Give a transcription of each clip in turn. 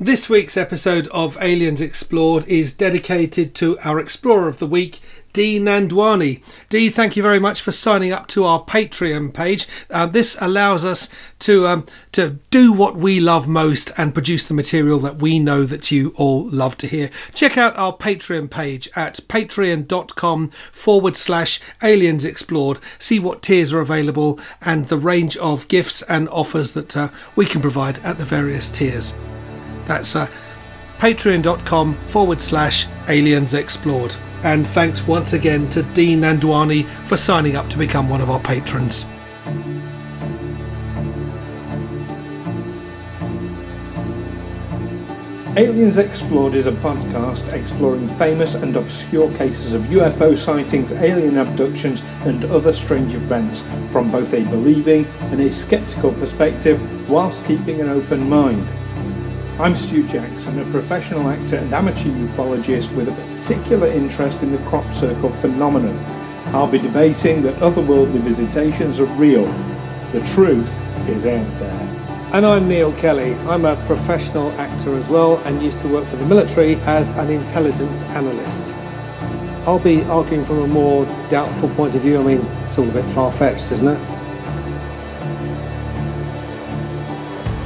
This week's episode of Aliens Explored is dedicated to our Explorer of the Week, Dee Nandwani. Dee, thank you very much for signing up to our Patreon page. This allows us to do what we love most and produce the material that we know that you all love to hear. Check out our Patreon page at patreon.com/Aliens Explored. See what tiers are available and the range of gifts and offers that we can provide at the various tiers. That's patreon.com/Aliens Explored. And thanks once again to Dee Nandwani for signing up to become one of our patrons. Aliens Explored is a podcast exploring famous and obscure cases of UFO sightings, alien abductions and other strange events from both a believing and a sceptical perspective whilst keeping an open mind. I'm Stu Jackson, a professional actor and amateur ufologist with a particular interest in the crop circle phenomenon. I'll be debating that otherworldly visitations are real. The truth is out there. And I'm Neil Kelly. I'm a professional actor as well and used to work for the military as an intelligence analyst. I'll be arguing from a more doubtful point of view. I mean, it's all a bit far-fetched, isn't it?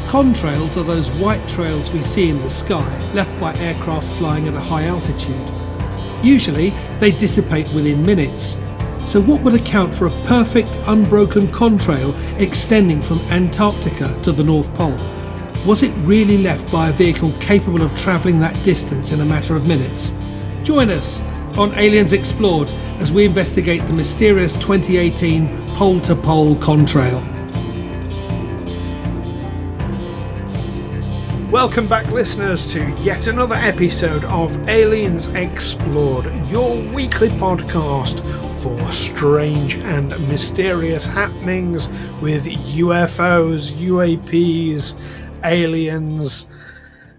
Contrails are those white trails we see in the sky, left by aircraft flying at a high altitude. Usually, they dissipate within minutes. So what would account for a perfect, unbroken contrail extending from Antarctica to the North Pole? Was it really left by a vehicle capable of travelling that distance in a matter of minutes? Join us on Aliens Explored as we investigate the mysterious 2018 pole-to-pole contrail. Welcome back, listeners, to yet another episode of Aliens Explored, your weekly podcast for strange and mysterious happenings with UFOs, UAPs, aliens,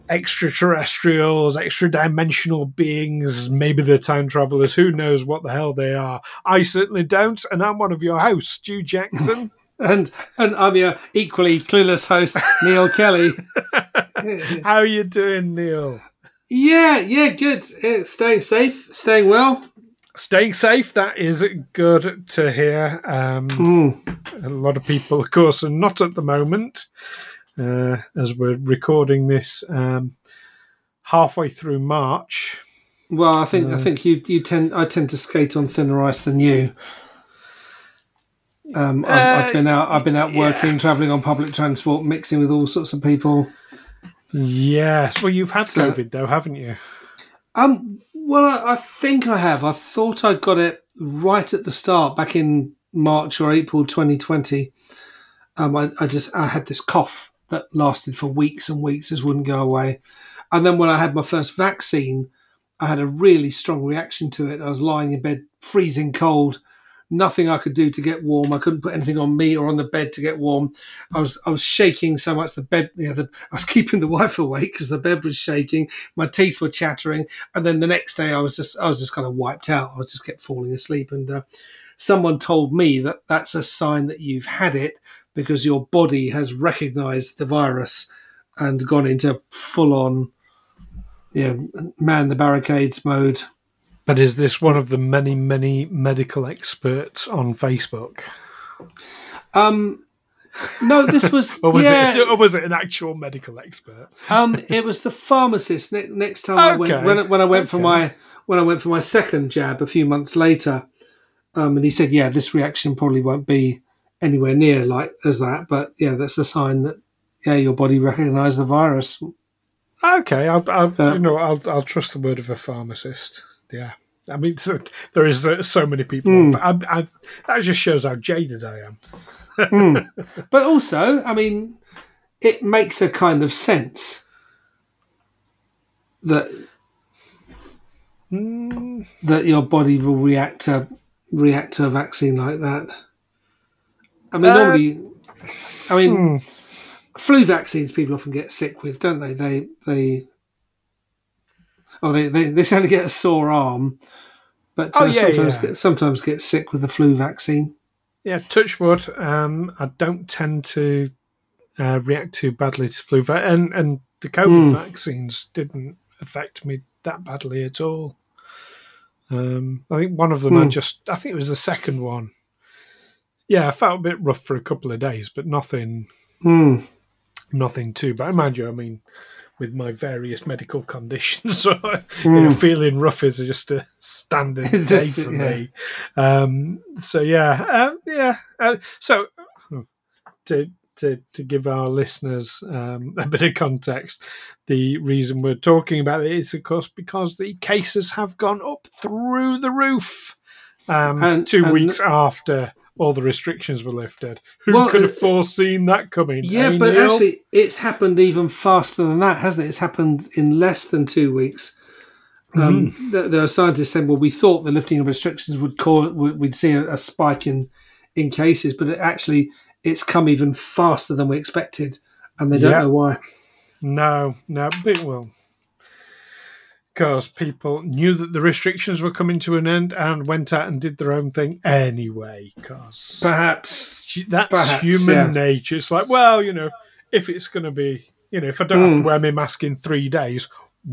extraterrestrials, extra-dimensional beings, maybe they're time travellers, who knows what the hell they are. I certainly don't, and I'm one of your hosts, Stu Jackson. And I'm your equally clueless host, Neil Kelly. How are you doing, Neil? Yeah, good. Staying safe, staying well. Staying safe, that is good to hear. A lot of people, of course, are not at the moment, as we're recording this halfway through March. Well, I think I tend to skate on thinner ice than you. I've been out working, travelling on public transport, mixing with all sorts of people. Yes. Well, you've had COVID though, haven't you? Well, I think I have. I thought I got it right at the start, back in March or April 2020. I had this cough that lasted for weeks and weeks, just wouldn't go away. And then when I had my first vaccine, I had a really strong reaction to it. I was lying in bed, freezing cold. Nothing I could do to get warm. I couldn't put anything on me or on the bed to get warm. I was shaking so much the bed. I was keeping the wife awake because the bed was shaking. My teeth were chattering, and then the next day I was just kind of wiped out. I just kept falling asleep. And someone told me that that's a sign that you've had it because your body has recognised the virus and gone into full on, man the barricades mode. But is this one of the many, many medical experts on Facebook? No, this was... or was it an actual medical expert? It was the pharmacist. Next time I went for my second jab a few months later, and he said, "Yeah, this reaction probably won't be anywhere near like as that, but yeah, that's a sign that your body recognised the virus." Okay, I'll trust the word of a pharmacist. Yeah, I mean, there is so many people. That just shows how jaded I am. But also, I mean, it makes a kind of sense that your body will react to a vaccine like that. I mean, flu vaccines people often get sick with, don't they? They only get a sore arm, but sometimes get sick with the flu vaccine. Yeah, touch wood. I don't tend to react too badly to flu, and The COVID vaccines didn't affect me that badly at all. I think one of them, I think it was the second one. Yeah, I felt a bit rough for a couple of days, but nothing too bad. Mind you, I mean, with my various medical conditions, so, you know, feeling rough is just a standard day for me. To give our listeners a bit of context, the reason we're talking about it is, of course, because the cases have gone up through the roof 2 weeks after all the restrictions were lifted. Who could have foreseen that coming? Yeah, but Neil? Actually, it's happened even faster than that, hasn't it? It's happened in less than 2 weeks. There are scientists saying, well, we thought the lifting of restrictions would cause, we'd see a spike in cases, but it actually... it's come even faster than we expected, and they don't know why. No. Well, because people knew that the restrictions were coming to an end and went out and did their own thing anyway. Because perhaps that's human nature. It's like, well, you know, if it's going to be, you know, if I don't have to wear my mask in 3 days,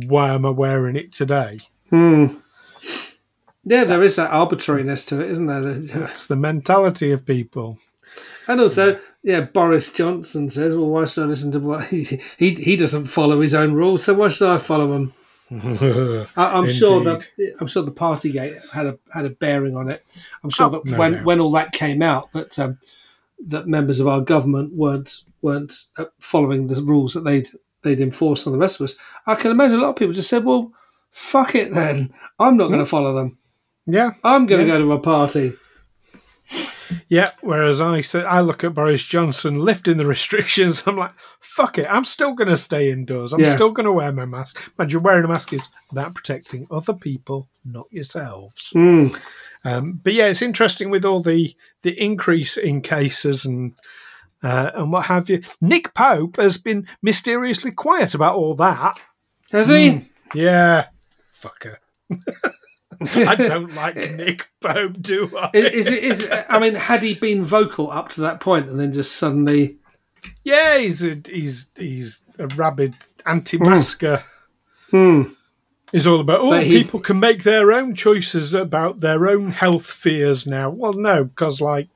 why am I wearing it today? Yeah, there is that arbitrariness to it, isn't there? That's the mentality of people. And also, Boris Johnson says, well, why should I listen to what he doesn't follow his own rules, so why should I follow him? I'm sure the Partygate had a bearing on it. I'm sure when all that came out, that members of our government weren't following the rules that they'd enforced on the rest of us. I can imagine a lot of people just said, well, fuck it then. I'm not going to follow them. Yeah. I'm going to go to a party. Yeah, whereas I look at Boris Johnson lifting the restrictions. I'm like, fuck it, I'm still going to stay indoors. I'm still going to wear my mask. Mind you, wearing a mask is about protecting other people, not yourselves. But yeah, it's interesting with all the increase in cases and what have you. Nick Pope has been mysteriously quiet about all that. Has he? Yeah, fucker. I don't like Nick Pope, do I? I mean, had he been vocal up to that point and then just suddenly... Yeah, he's a rabid anti-masker. He's all about, people can make their own choices about their own health fears now. Well, no, because, like...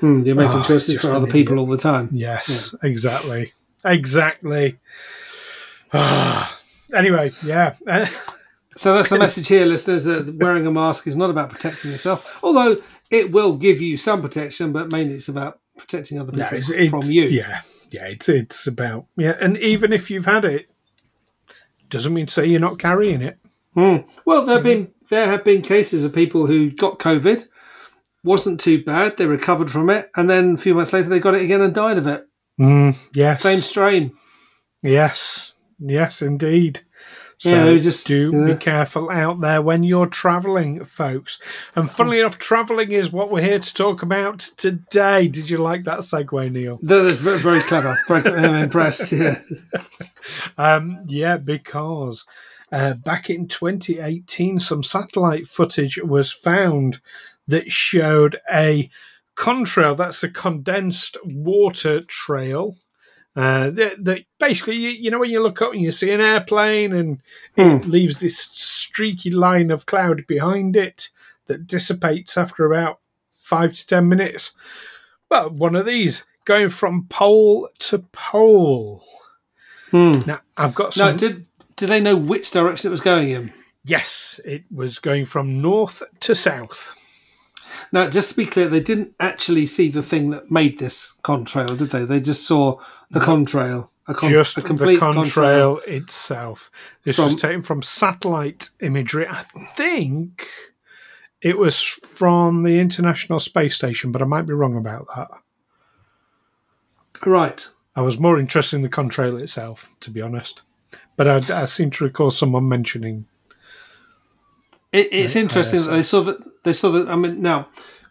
they're making choices for other people all the time. Yes, exactly. Anyway, yeah... So that's the message here, listeners, that wearing a mask is not about protecting yourself, although it will give you some protection, but mainly it's about protecting other people from you. Yeah, it's about... Yeah, and even if you've had it, doesn't mean to say you're not carrying it. Well, there have been cases of people who got COVID, wasn't too bad, they recovered from it, and then a few months later they got it again and died of it. Yes. Same strain. Yes, indeed. So just be careful out there when you're travelling, folks. And funnily enough, travelling is what we're here to talk about today. Did you like that segue, Neil? That's very, very clever. I'm impressed. Yeah, because back in 2018, some satellite footage was found that showed a contrail. That's a condensed water trail. That basically, you know, when you look up and you see an airplane and it leaves this streaky line of cloud behind it that dissipates after about 5 to 10 minutes. Well, one of these going from pole to pole. Now, I've got some... Now, did they know which direction it was going in? Yes, it was going from north to south. Now, just to be clear, they didn't actually see the thing that made this contrail, did they? They just saw the contrail. Just the contrail itself. This was taken from satellite imagery. I think it was from the International Space Station, but I might be wrong about that. Right. I was more interested in the contrail itself, to be honest. But I seem to recall someone mentioning... It's interesting that they saw that. I mean, now,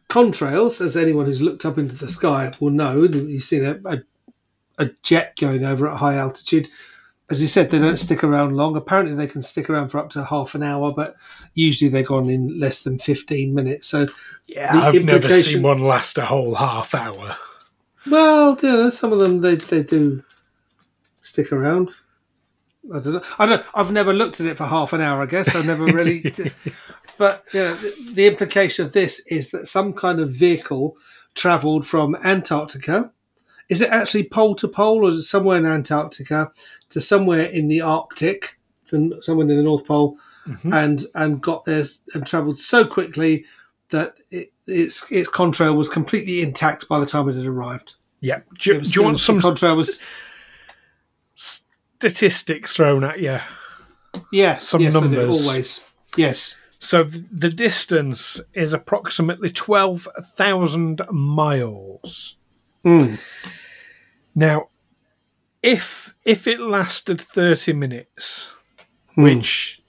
contrails, as anyone who's looked up into the sky will know, you've seen a jet going over at high altitude. As you said, they don't stick around long. Apparently, they can stick around for up to half an hour, but usually they're gone in less than 15 minutes. So, yeah, I've never seen one last a whole half hour. Well, you know, some of them, they do stick around. I don't know. I've never looked at it for half an hour, I guess. I've never really... But you know, the implication of this is that some kind of vehicle travelled from Antarctica. Is it actually pole to pole, or is it somewhere in Antarctica to somewhere in the Arctic, then somewhere in the North Pole, and got there and travelled so quickly that its contrail was completely intact by the time it had arrived? Yeah. Do you want some contrail was statistics thrown at you? Yeah, some numbers. I do, always. Yes. So the distance is approximately 12,000 miles. Mm. Now, if it lasted 30 minutes, which,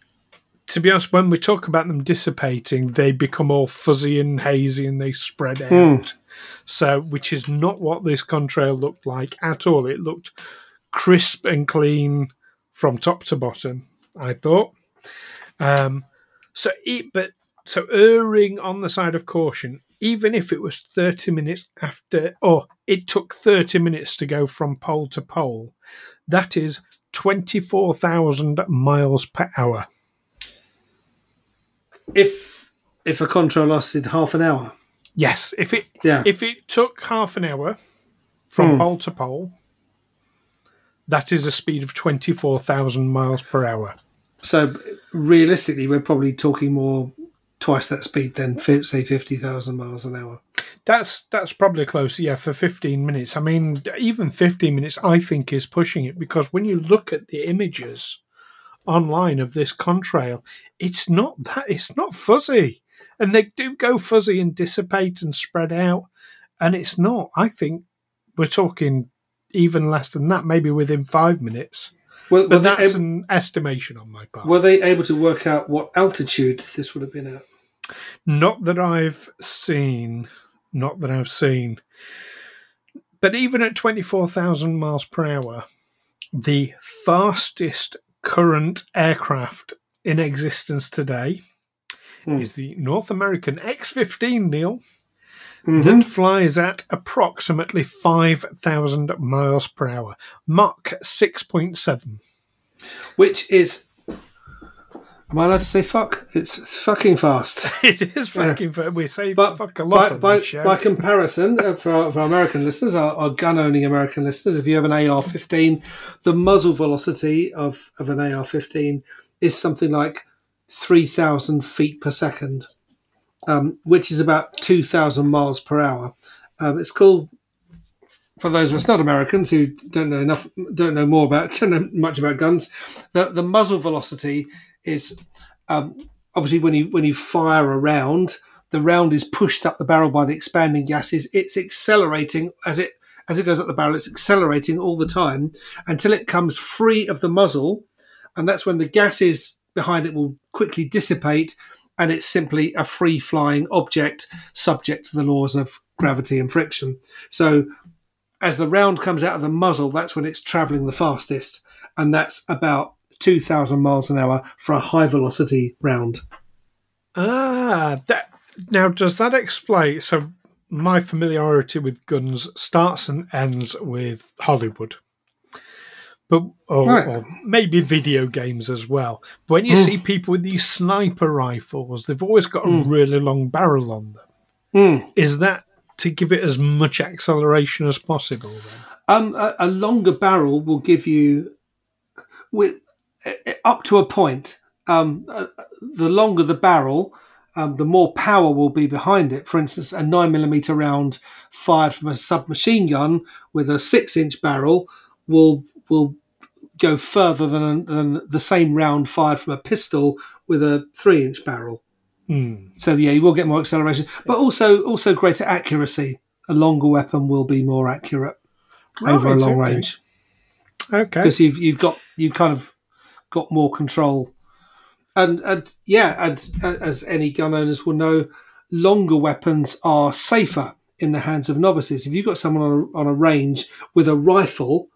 to be honest, when we talk about them dissipating, they become all fuzzy and hazy and they spread out. So, which is not what this contrail looked like at all. It looked crisp and clean from top to bottom, I thought. So erring on the side of caution, even if it was 30 minutes after, or it took 30 minutes to go from pole to pole, that is 24,000 miles per hour. If a contrail lasted half an hour? Yes. If it took half an hour from pole to pole, that is a speed of 24,000 miles per hour. So realistically, we're probably talking more twice that speed than, say, 50,000 miles an hour. That's probably closer, yeah, for 15 minutes. I mean, even 15 minutes, I think, is pushing it, because when you look at the images online of this contrail, it's not fuzzy. And they do go fuzzy and dissipate and spread out, and it's not. I think we're talking even less than that, maybe within 5 minutes. Well, but that's an estimation on my part. Were they able to work out what altitude this would have been at? Not that I've seen. But even at 24,000 miles per hour, the fastest current aircraft in existence today is the North American X-15, Neil, that flies at approximately 5,000 miles per hour, Mach 6.7. Which is, am I allowed to say fuck? It's fucking fast. It is fucking fast. We say fuck a lot on this show. By comparison, for our American listeners, our gun-owning American listeners, if you have an AR-15, the muzzle velocity of an AR-15 is something like 3,000 feet per second. Which is about 2,000 miles per hour. It's called, for those of us not Americans who don't know much about guns, the muzzle velocity is obviously when you fire a round, the round is pushed up the barrel by the expanding gases. It's accelerating as it goes up the barrel. It's accelerating all the time until it comes free of the muzzle, and that's when the gases behind it will quickly dissipate. And it's simply a free-flying object subject to the laws of gravity and friction. So as the round comes out of the muzzle, that's when it's travelling the fastest, and that's about 2,000 miles an hour for a high-velocity round. Now, does that explain... So my familiarity with guns starts and ends with Hollywood. Or maybe video games as well. But when you see people with these sniper rifles, they've always got a really long barrel on them. Is that to give it as much acceleration as possible? A longer barrel will give you, up to a point, the longer the barrel, the more power will be behind it. For instance, a 9mm round fired from a submachine gun with a 6-inch barrel will go further than the same round fired from a pistol with a 3-inch barrel. So yeah, you will get more acceleration, but also greater accuracy. A longer weapon will be more accurate over a long range. Okay, because you've kind of got more control, and as any gun owners will know, longer weapons are safer in the hands of novices. If you've got someone on a range with a rifle.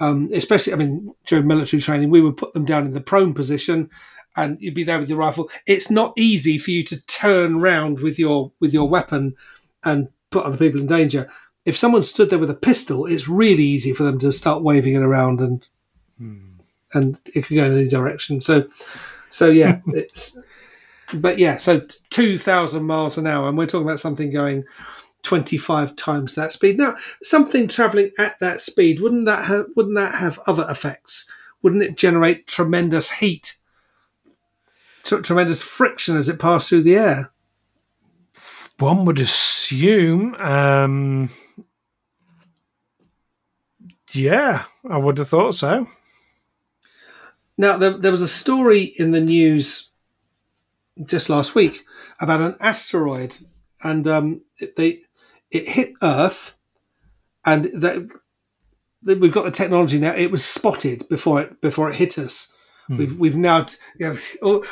Especially, I mean, during military training, we would put them down in the prone position, and you'd be there with your rifle. It's not easy for you to turn round with your weapon and put other people in danger. If someone stood there with a pistol, it's really easy for them to start waving it around and and it could go in any direction. So yeah, so 2,000 miles an hour, and we're talking about something going 25 times that speed. Now, something travelling at that speed, wouldn't that have other effects? Wouldn't it generate tremendous heat, tremendous friction as it passed through the air? One would assume, yeah, I would have thought so. Now, there was a story in the news just last week about an asteroid, and it hit Earth, and we've got the technology now. It was spotted before it hit us. We've now, you know,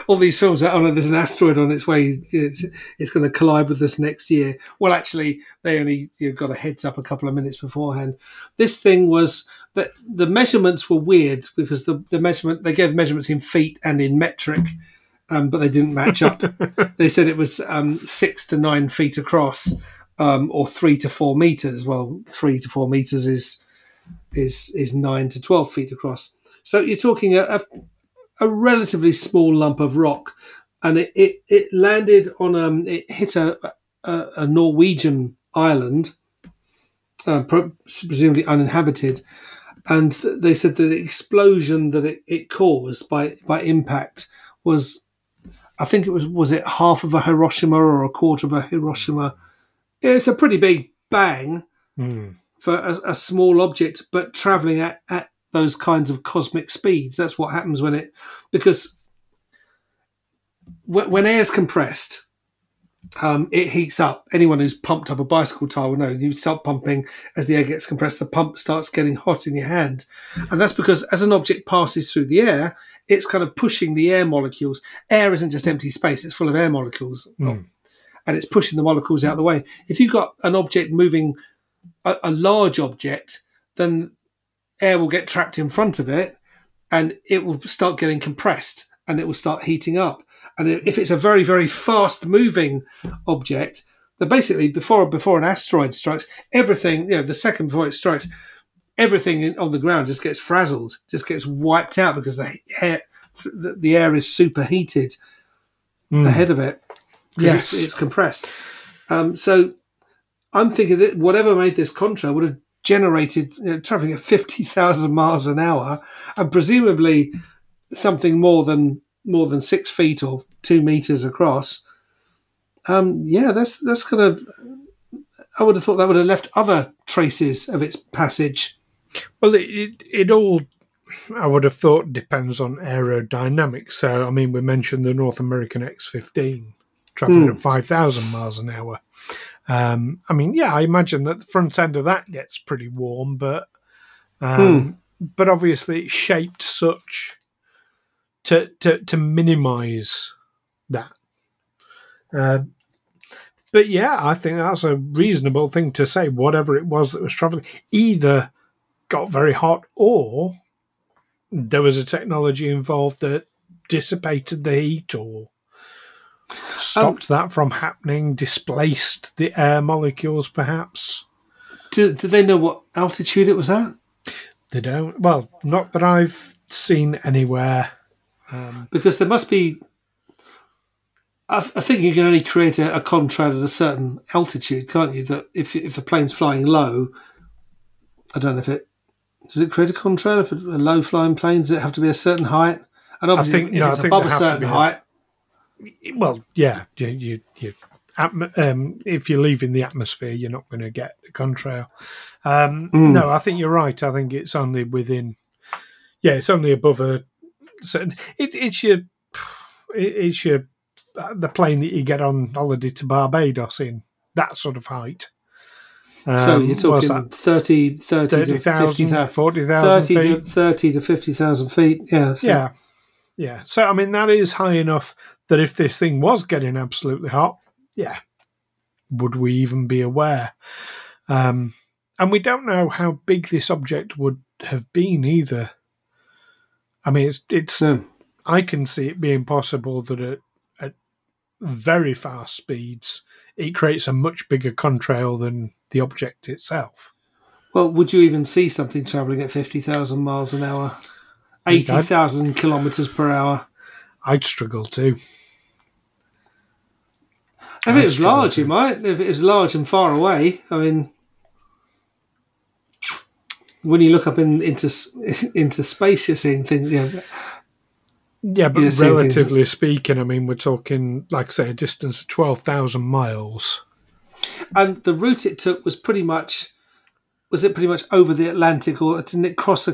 all these films that, oh no, there's an asteroid on its way, it's going to collide with us next year. Well, actually, they only got a heads up a couple of minutes beforehand. This thing was that the measurements were weird because they gave measurements in feet and in metric, but they didn't match up. They said it was 6 to 9 feet across, or 3 to 4 meters. Well, 3 to 4 meters is 9 to 12 feet across. So you're talking a relatively small lump of rock, and it landed on it hit a Norwegian island, presumably uninhabited, and they said that the explosion that it caused by impact was, I think was it half of a Hiroshima or a quarter of a Hiroshima. It's a pretty big bang for a small object, but traveling at those kinds of cosmic speeds. That's what happens because when air's compressed, it heats up. Anyone who's pumped up a bicycle tire will know you start pumping as the air gets compressed. The pump starts getting hot in your hand, and that's because as an object passes through the air, it's kind of pushing the air molecules. Air isn't just empty space; it's full of air molecules, and it's pushing the molecules out of the way. If you've got an object moving, a large object, then air will get trapped in front of it, and it will start getting compressed, and it will start heating up. And if it's a very, very fast-moving object, then basically before an asteroid strikes, everything, the second before it strikes, everything on the ground just gets frazzled, just gets wiped out because the air is superheated ahead of it. Yes, it's compressed. So I'm thinking that whatever made this Contra would have generated, traveling at 50,000 miles an hour, and presumably something more than 6 feet or 2 meters across. That's kind of. I would have thought that would have left other traces of its passage. Well, it all, I would have thought, depends on aerodynamics. So, I mean, we mentioned the North American X-15 traveling at 5,000 miles an hour. I imagine that the front end of that gets pretty warm, but obviously it's shaped such to minimise that. I think that's a reasonable thing to say. Whatever it was that was travelling, either got very hot or there was a technology involved that dissipated the heat or stopped that from happening, displaced the air molecules, perhaps. Do they know what altitude it was at? They don't. Well, not that I've seen anywhere. Because there must be... I think you can only create a contrail at a certain altitude, can't you? That if the plane's flying low, I don't know if it... Does it create a contrail? If a low-flying plane, does it have to be a certain height? And obviously, if it's above a certain height... Well, yeah, if you're leaving the atmosphere, you're not going to get a contrail. No, I think you're right. I think it's only within, it's only above a certain. It's the plane that you get on holiday to Barbados in, that sort of height. So you're talking 30,000 to 50,000, 40,000 feet, 30,000 to 50,000 feet. Yeah, yeah. So I mean, that is high enough that if this thing was getting absolutely hot, would we even be aware? And we don't know how big this object would have been either. I mean, I can see it being possible that at very fast speeds, it creates a much bigger contrail than the object itself. Well, would you even see something travelling at 50,000 miles an hour? 80,000 kilometres per hour. I'd struggle too. If it was large, you might. If it was large and far away, I mean, when you look up into space, you're seeing things. Yeah, but relatively speaking, I mean, we're talking, like I say, a distance of 12,000 miles. And the route it took was pretty much over the Atlantic, or didn't it cross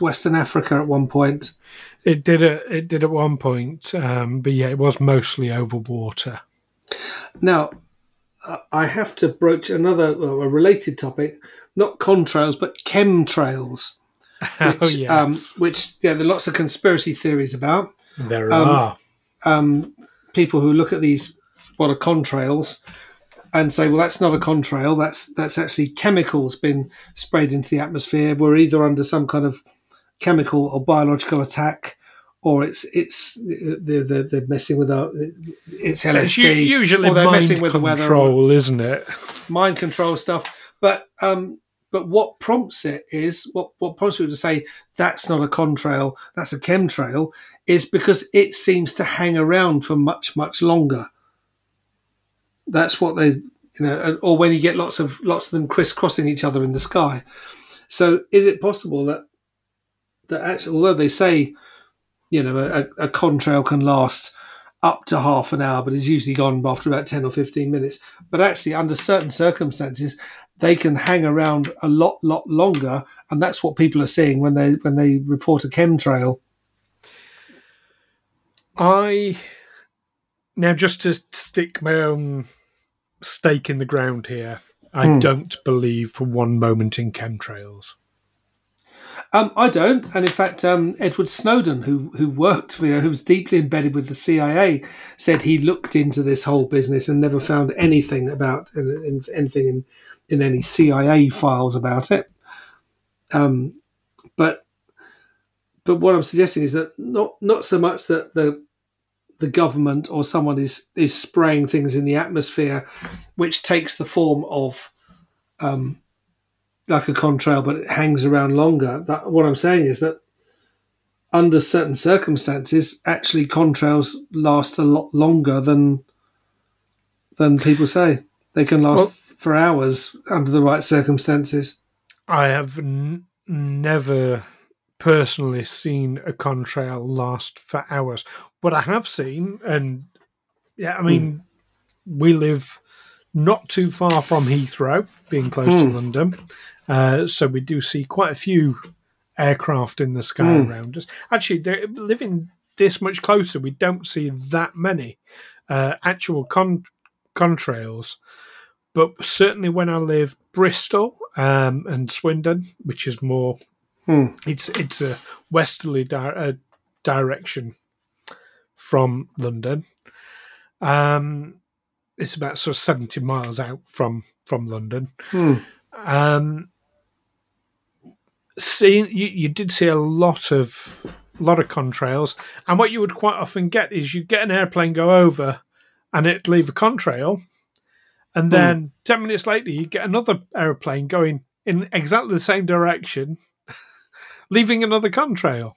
Western Africa at one point? It did at one point, but yeah, it was mostly over water. Now, I have to broach a related topic, not contrails, but chemtrails. There are lots of conspiracy theories about. There are. People who look at these, what are contrails, and say, well, that's not a contrail, that's actually chemicals been sprayed into the atmosphere. We're either under some kind of chemical or biological attack, or they're messing with our, it's LSD, usually, or they're messing with the weather. Mind control, isn't it? Mind control stuff. But what prompts it is, what prompts people to say that's not a contrail, that's a chemtrail, is because it seems to hang around for much, much longer. That's what they, or when you get lots of them crisscrossing each other in the sky. So is it possible that actually, although they say, a contrail can last up to half an hour, but it's usually gone after about 10 or 15 minutes, but actually under certain circumstances, they can hang around a lot longer, and that's what people are seeing when they report a chemtrail. Now, just to stick my own stake in the ground here, I don't believe for one moment in chemtrails. I don't, and in fact, Edward Snowden, who worked, who was deeply embedded with the CIA, said he looked into this whole business and never found anything about anything in any CIA files about it. But what I'm suggesting is that not so much that the government or someone is spraying things in the atmosphere, which takes the form of like a contrail, but it hangs around longer. What I'm saying is that under certain circumstances, actually contrails last a lot longer than people say. They can last for hours under the right circumstances. I have never personally seen a contrail last for hours. What I have seen, and yeah, I mean, we live not too far from Heathrow, being close to London, so we do see quite a few aircraft in the sky around us. Actually, they're living this much closer, we don't see that many actual contrails. But certainly when I lived Bristol and Swindon, which is more, it's a westerly direction from London. It's about sort of 70 miles out from London. You did see a lot of contrails, and what you would quite often get is you get an airplane go over, and it'd leave a contrail. And then 10 minutes later, you get another airplane going in exactly the same direction, leaving another contrail.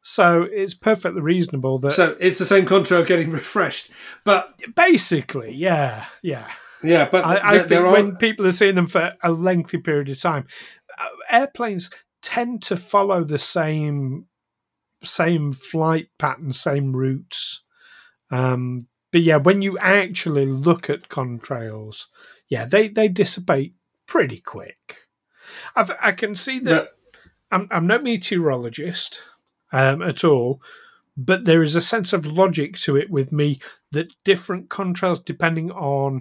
So it's perfectly reasonable that... So it's the same contrail getting refreshed. But basically, yeah. Yeah, but... I think when people are seeing them for a lengthy period of time, airplanes tend to follow the same flight pattern, same routes. But yeah, when you actually look at contrails, yeah, they dissipate pretty quick. I can see that. I'm no meteorologist at all, but there is a sense of logic to it with me that different contrails, depending on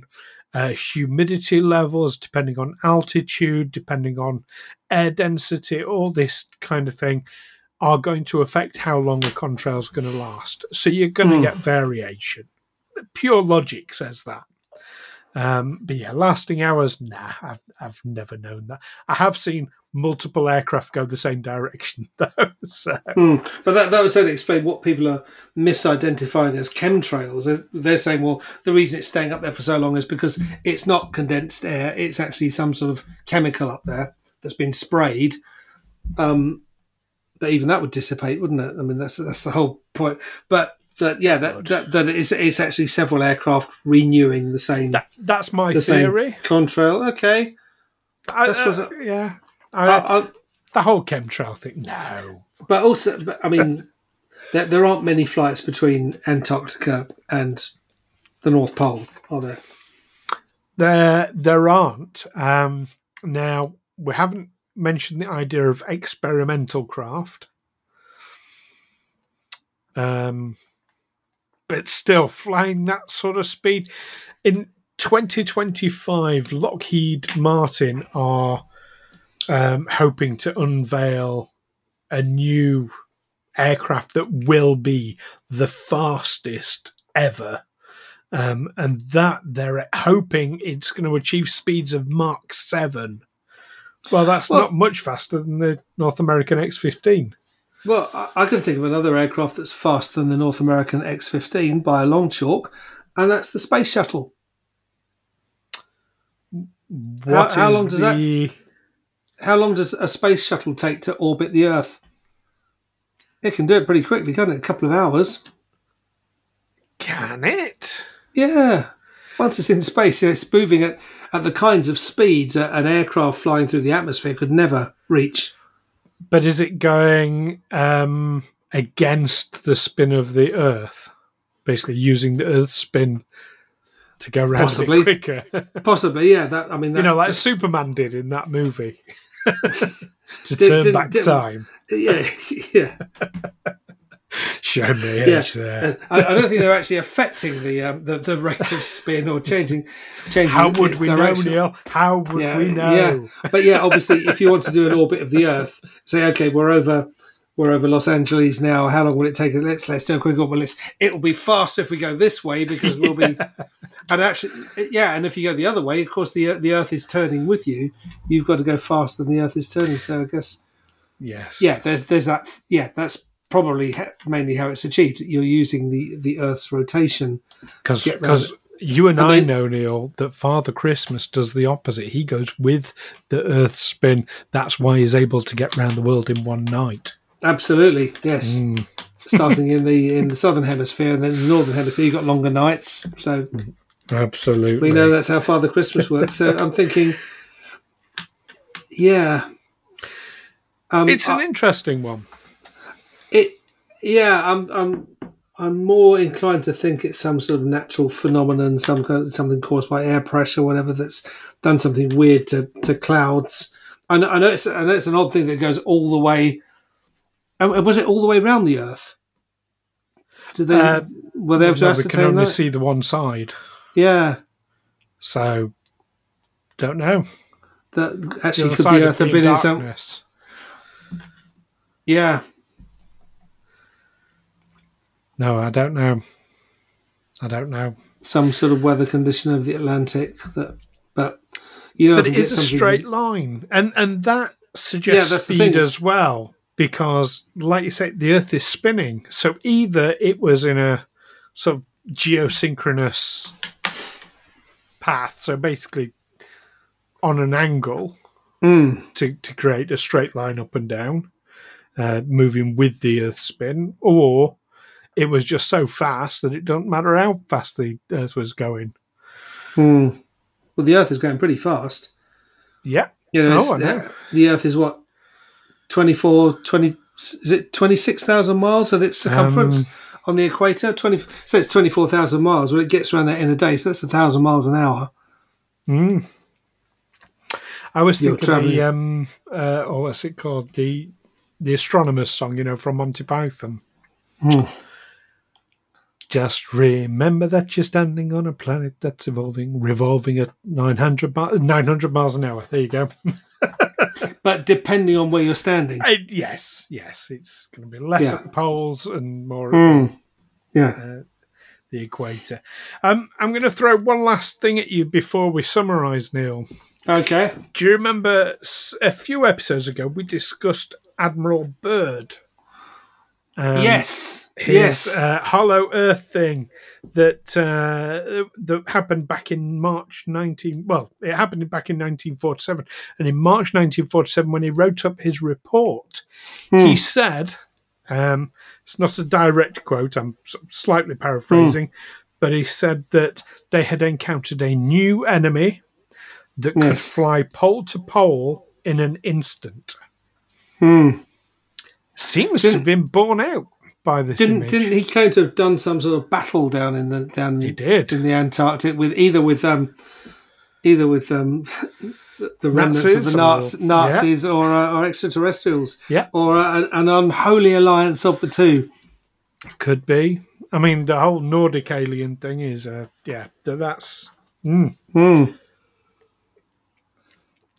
humidity levels, depending on altitude, depending on air density, all this kind of thing, are going to affect how long a contrail is going to last. So you're going to get variation. Pure logic says that. But yeah, lasting hours, nah, I've never known that. I have seen multiple aircraft go the same direction, though. So. But that was only explain what people are misidentifying as chemtrails. They're saying, well, the reason it's staying up there for so long is because it's not condensed air. It's actually some sort of chemical up there that's been sprayed. But even that would dissipate, wouldn't it? I mean, that's the whole point. But it's actually several aircraft renewing the same. That's my theory. Contrail, okay. The whole chemtrail thing, no. But also, I mean, there aren't many flights between Antarctica and the North Pole, are there? There aren't. Now, we haven't mentioned the idea of experimental craft. But still, flying that sort of speed. In 2025, Lockheed Martin are hoping to unveil a new aircraft that will be the fastest ever. And that they're hoping it's going to achieve speeds of Mach 7. Well, that's not much faster than the North American X-15. Well, I can think of another aircraft that's faster than the North American X-15 by a long chalk, and that's the Space Shuttle. How long does a Space Shuttle take to orbit the Earth? It can do it pretty quickly, can't it? A couple of hours. Can it? Yeah. Once it's in space, it's moving at the kinds of speeds an aircraft flying through the atmosphere could never reach. But is it going against the spin of the Earth? Basically using the Earth's spin to go around possibly, a bit quicker. Possibly, yeah. Like Superman did in that movie. To turn back time. Yeah, yeah. Show me age there. I don't think they're actually affecting the rate of spin or changing. How would we direction. Know, Neil? How would we know? Yeah. But yeah, obviously, if you want to do an orbit of the Earth, say, okay, we're over Los Angeles now. How long will it take? Let's do a quick orbit. It'll be faster if we go this way because we'll be. And actually, yeah, and if you go the other way, of course, the Earth is turning with you. You've got to go faster than the Earth is turning. So I guess. Yes. Yeah. There's that. Yeah. That's. Probably mainly how it's achieved. You're using the Earth's rotation. Because you and I know, Neil, that Father Christmas does the opposite. He goes with the Earth's spin. That's why he's able to get round the world in one night. Absolutely, yes. Mm. Starting in the southern hemisphere and then the northern hemisphere, you've got longer nights. So absolutely, we know that's how Father Christmas works. So I'm thinking, yeah, it's an interesting one. I'm more inclined to think it's some sort of natural phenomenon, something caused by air pressure, or whatever, that's done something weird to clouds. I know it's an odd thing that goes all the way. Was it all the way around the Earth? Did they? Were they able to ascertain that? We can only see the one side. Yeah. So, don't know. That actually could the Earth have been in some? Yeah. No, I don't know. Some sort of weather condition of the Atlantic, but it is a straight line, and that suggests speed as well, because, like you say, the Earth is spinning. So either it was in a sort of geosynchronous path, so basically on an angle to create a straight line up and down, moving with the Earth's spin, or it was just so fast that it doesn't matter how fast the Earth was going. Mm. Well, the Earth is going pretty fast. Yeah. I know. The Earth is what? 26,000 miles at its circumference on the equator? So it's 24,000 miles. Well, it gets around that in a day, so that's 1,000 miles an hour. Mm. I was thinking what's it called? The astronomer's song, from Monty Python. Mm. Just remember that you're standing on a planet that's evolving, revolving at 900 miles an hour. There you go. But depending on where you're standing. Yes. It's going to be less at the poles and more at the equator. I'm going to throw one last thing at you before we summarise, Neil. Okay. Do you remember a few episodes ago we discussed Admiral Byrd? Yes. Hollow Earth thing that happened back in it happened back in 1947. And in March 1947, when he wrote up his report, he said, it's not a direct quote, I'm slightly paraphrasing, but he said that they had encountered a new enemy that could fly pole to pole in an instant. Seems to have been borne out by this image. Didn't he claim to have done some sort of battle in the Antarctic with the remnants of the Nazis or extraterrestrials, or an unholy alliance of the two? Could be. I mean, the whole Nordic alien thing is that's.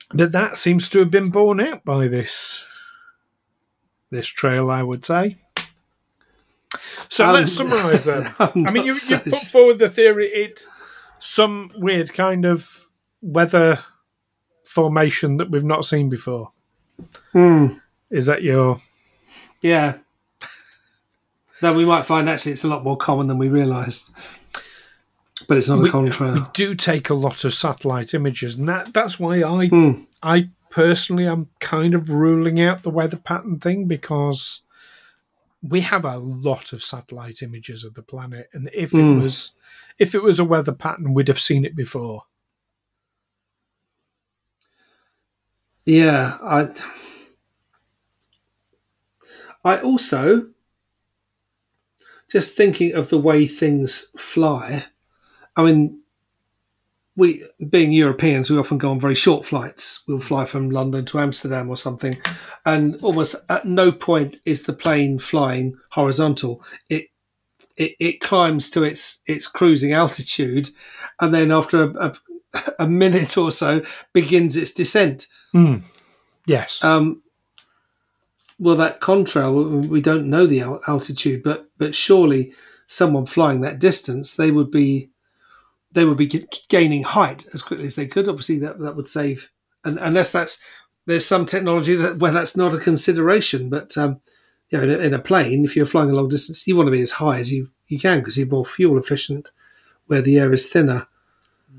But that seems to have been borne out by this trail, I would say. So let's summarise then. I mean, you put forward the theory it's some weird kind of weather formation that we've not seen before. Is that your... Yeah. That we might find actually it's a lot more common than we realised. But it's not a common trail. We do take a lot of satellite images, and that's why I personally am kind of ruling out the weather pattern thing, because we have a lot of satellite images of the planet, and if it was a weather pattern, we'd have seen it before. Yeah, I also, just thinking of the way things fly, I mean, we, being Europeans, we often go on very short flights. We'll fly from London to Amsterdam or something, and almost at no point is the plane flying horizontal. It climbs to its cruising altitude, and then after a minute or so begins its descent. Yes. Well, that contrail, we don't know the altitude, but surely someone flying that distance, they would be gaining height as quickly as they could. Obviously, that would save, and unless there's some technology where that's not a consideration. But in a plane, if you're flying a long distance, you want to be as high as you can because you're more fuel efficient where the air is thinner.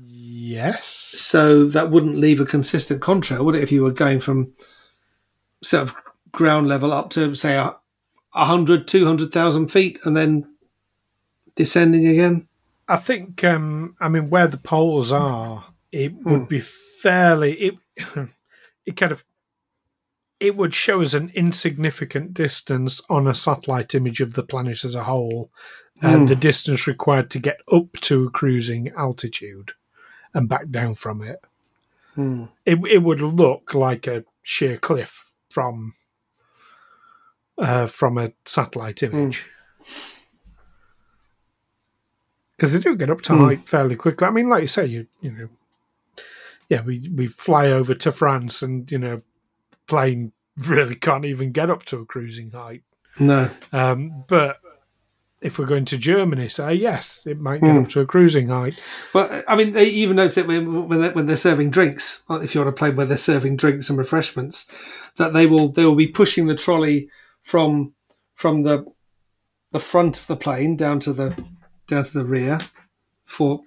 Yes. So that wouldn't leave a consistent contrail, would it? If you were going from sort of ground level up to say 100, 200,000 feet, and then descending again. I think, where the poles are, it would be it would show us an insignificant distance on a satellite image of the planet as a whole, and the distance required to get up to cruising altitude and back down from it. It would look like a sheer cliff from a satellite image. Because they do get up to height fairly quickly. I mean, like you say, we fly over to France and, the plane really can't even get up to a cruising height. No. But if we're going to Germany, say, yes, it might get up to a cruising height. But, I mean, they even notice it when they're serving drinks, if you're on a plane where they're serving drinks and refreshments, that they will be pushing the trolley from the front of the plane down to the rear, fore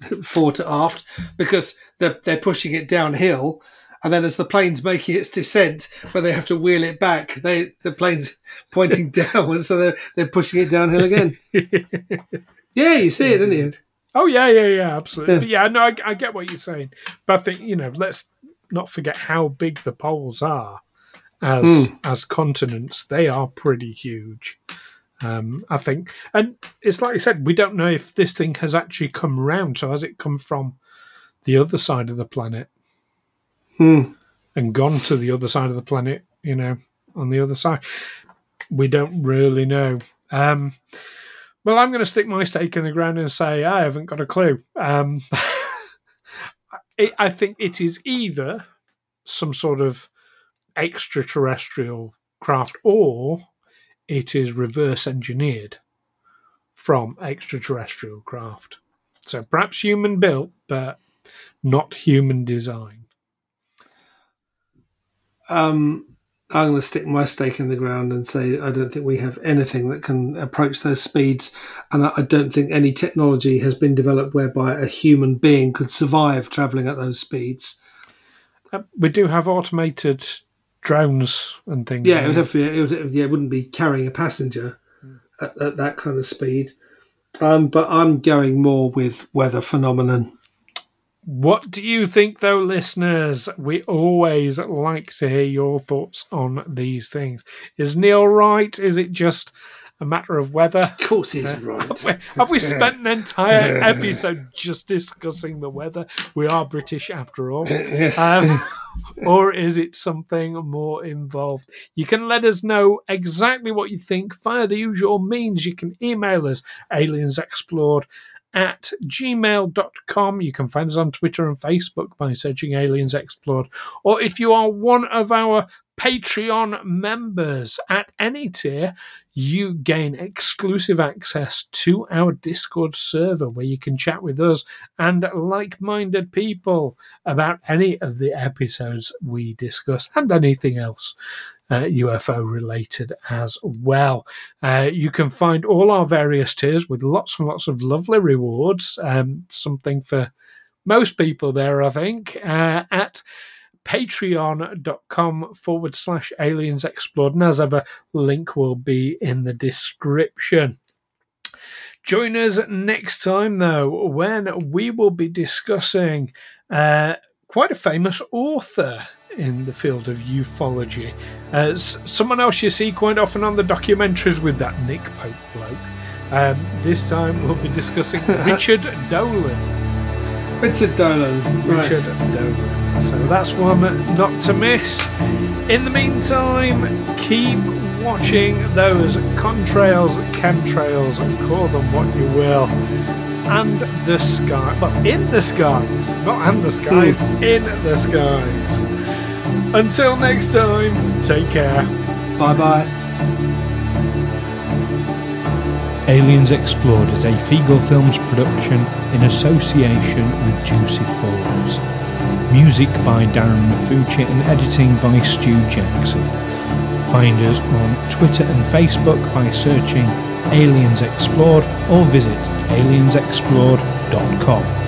to aft, because they're pushing it downhill, and then as the plane's making its descent, when they have to wheel it back, the plane's pointing downwards, so they're pushing it downhill again. Yeah, you see it, don't you? Oh yeah, absolutely. Yeah. But I get what you're saying, but I think let's not forget how big the poles are as continents. They are pretty huge. I think, and it's like you said, we don't know if this thing has actually come round. So has it come from the other side of the planet and gone to the other side of the planet? On the other side, we don't really know. Well, I'm going to stick my stake in the ground and say I haven't got a clue. I think it is either some sort of extraterrestrial craft or it is reverse engineered from extraterrestrial craft. So perhaps human built, but not human design. I'm going to stick my stake in the ground and say I don't think we have anything that can approach those speeds, and I don't think any technology has been developed whereby a human being could survive travelling at those speeds. We do have automated drones and things. Yeah, it wouldn't be carrying a passenger at that kind of speed. But I'm going more with weather phenomenon. What do you think, though, listeners? We always like to hear your thoughts on these things. Is Neil right? Is it just a matter of weather? Of course he's right. Have we spent an entire episode just discussing the weather? We are British, after all. Yes. Or is it something more involved? You can let us know exactly what you think via the usual means. You can email us, aliensexplored@gmail.com. You can find us on Twitter and Facebook by searching Aliens Explored. Or if you are one of our Patreon members at any tier, you gain exclusive access to our Discord server where you can chat with us and like-minded people about any of the episodes we discuss and anything else UFO related as well. You can find all our various tiers with lots and lots of lovely rewards, something for most people there, I think, at patreon.com/aliensexplored, and as ever, link will be in the description. Join us next time, though, when we will be discussing quite a famous author in the field of ufology. Someone else you see quite often on the documentaries with that Nick Pope bloke. This time we'll be discussing Richard Dolan. Richard Dolan. So that's one not to miss. In the meantime, keep watching those contrails, chemtrails, call them what you will. And the sky. Well, in the skies. Not and the skies. In the skies. Until next time, take care. Bye-bye. Aliens Explored is a Fiegel Films production in association with Juicy Falls. Music by Darren Mafucci and editing by Stu Jackson. Find us on Twitter and Facebook by searching Aliens Explored or visit aliensexplored.com.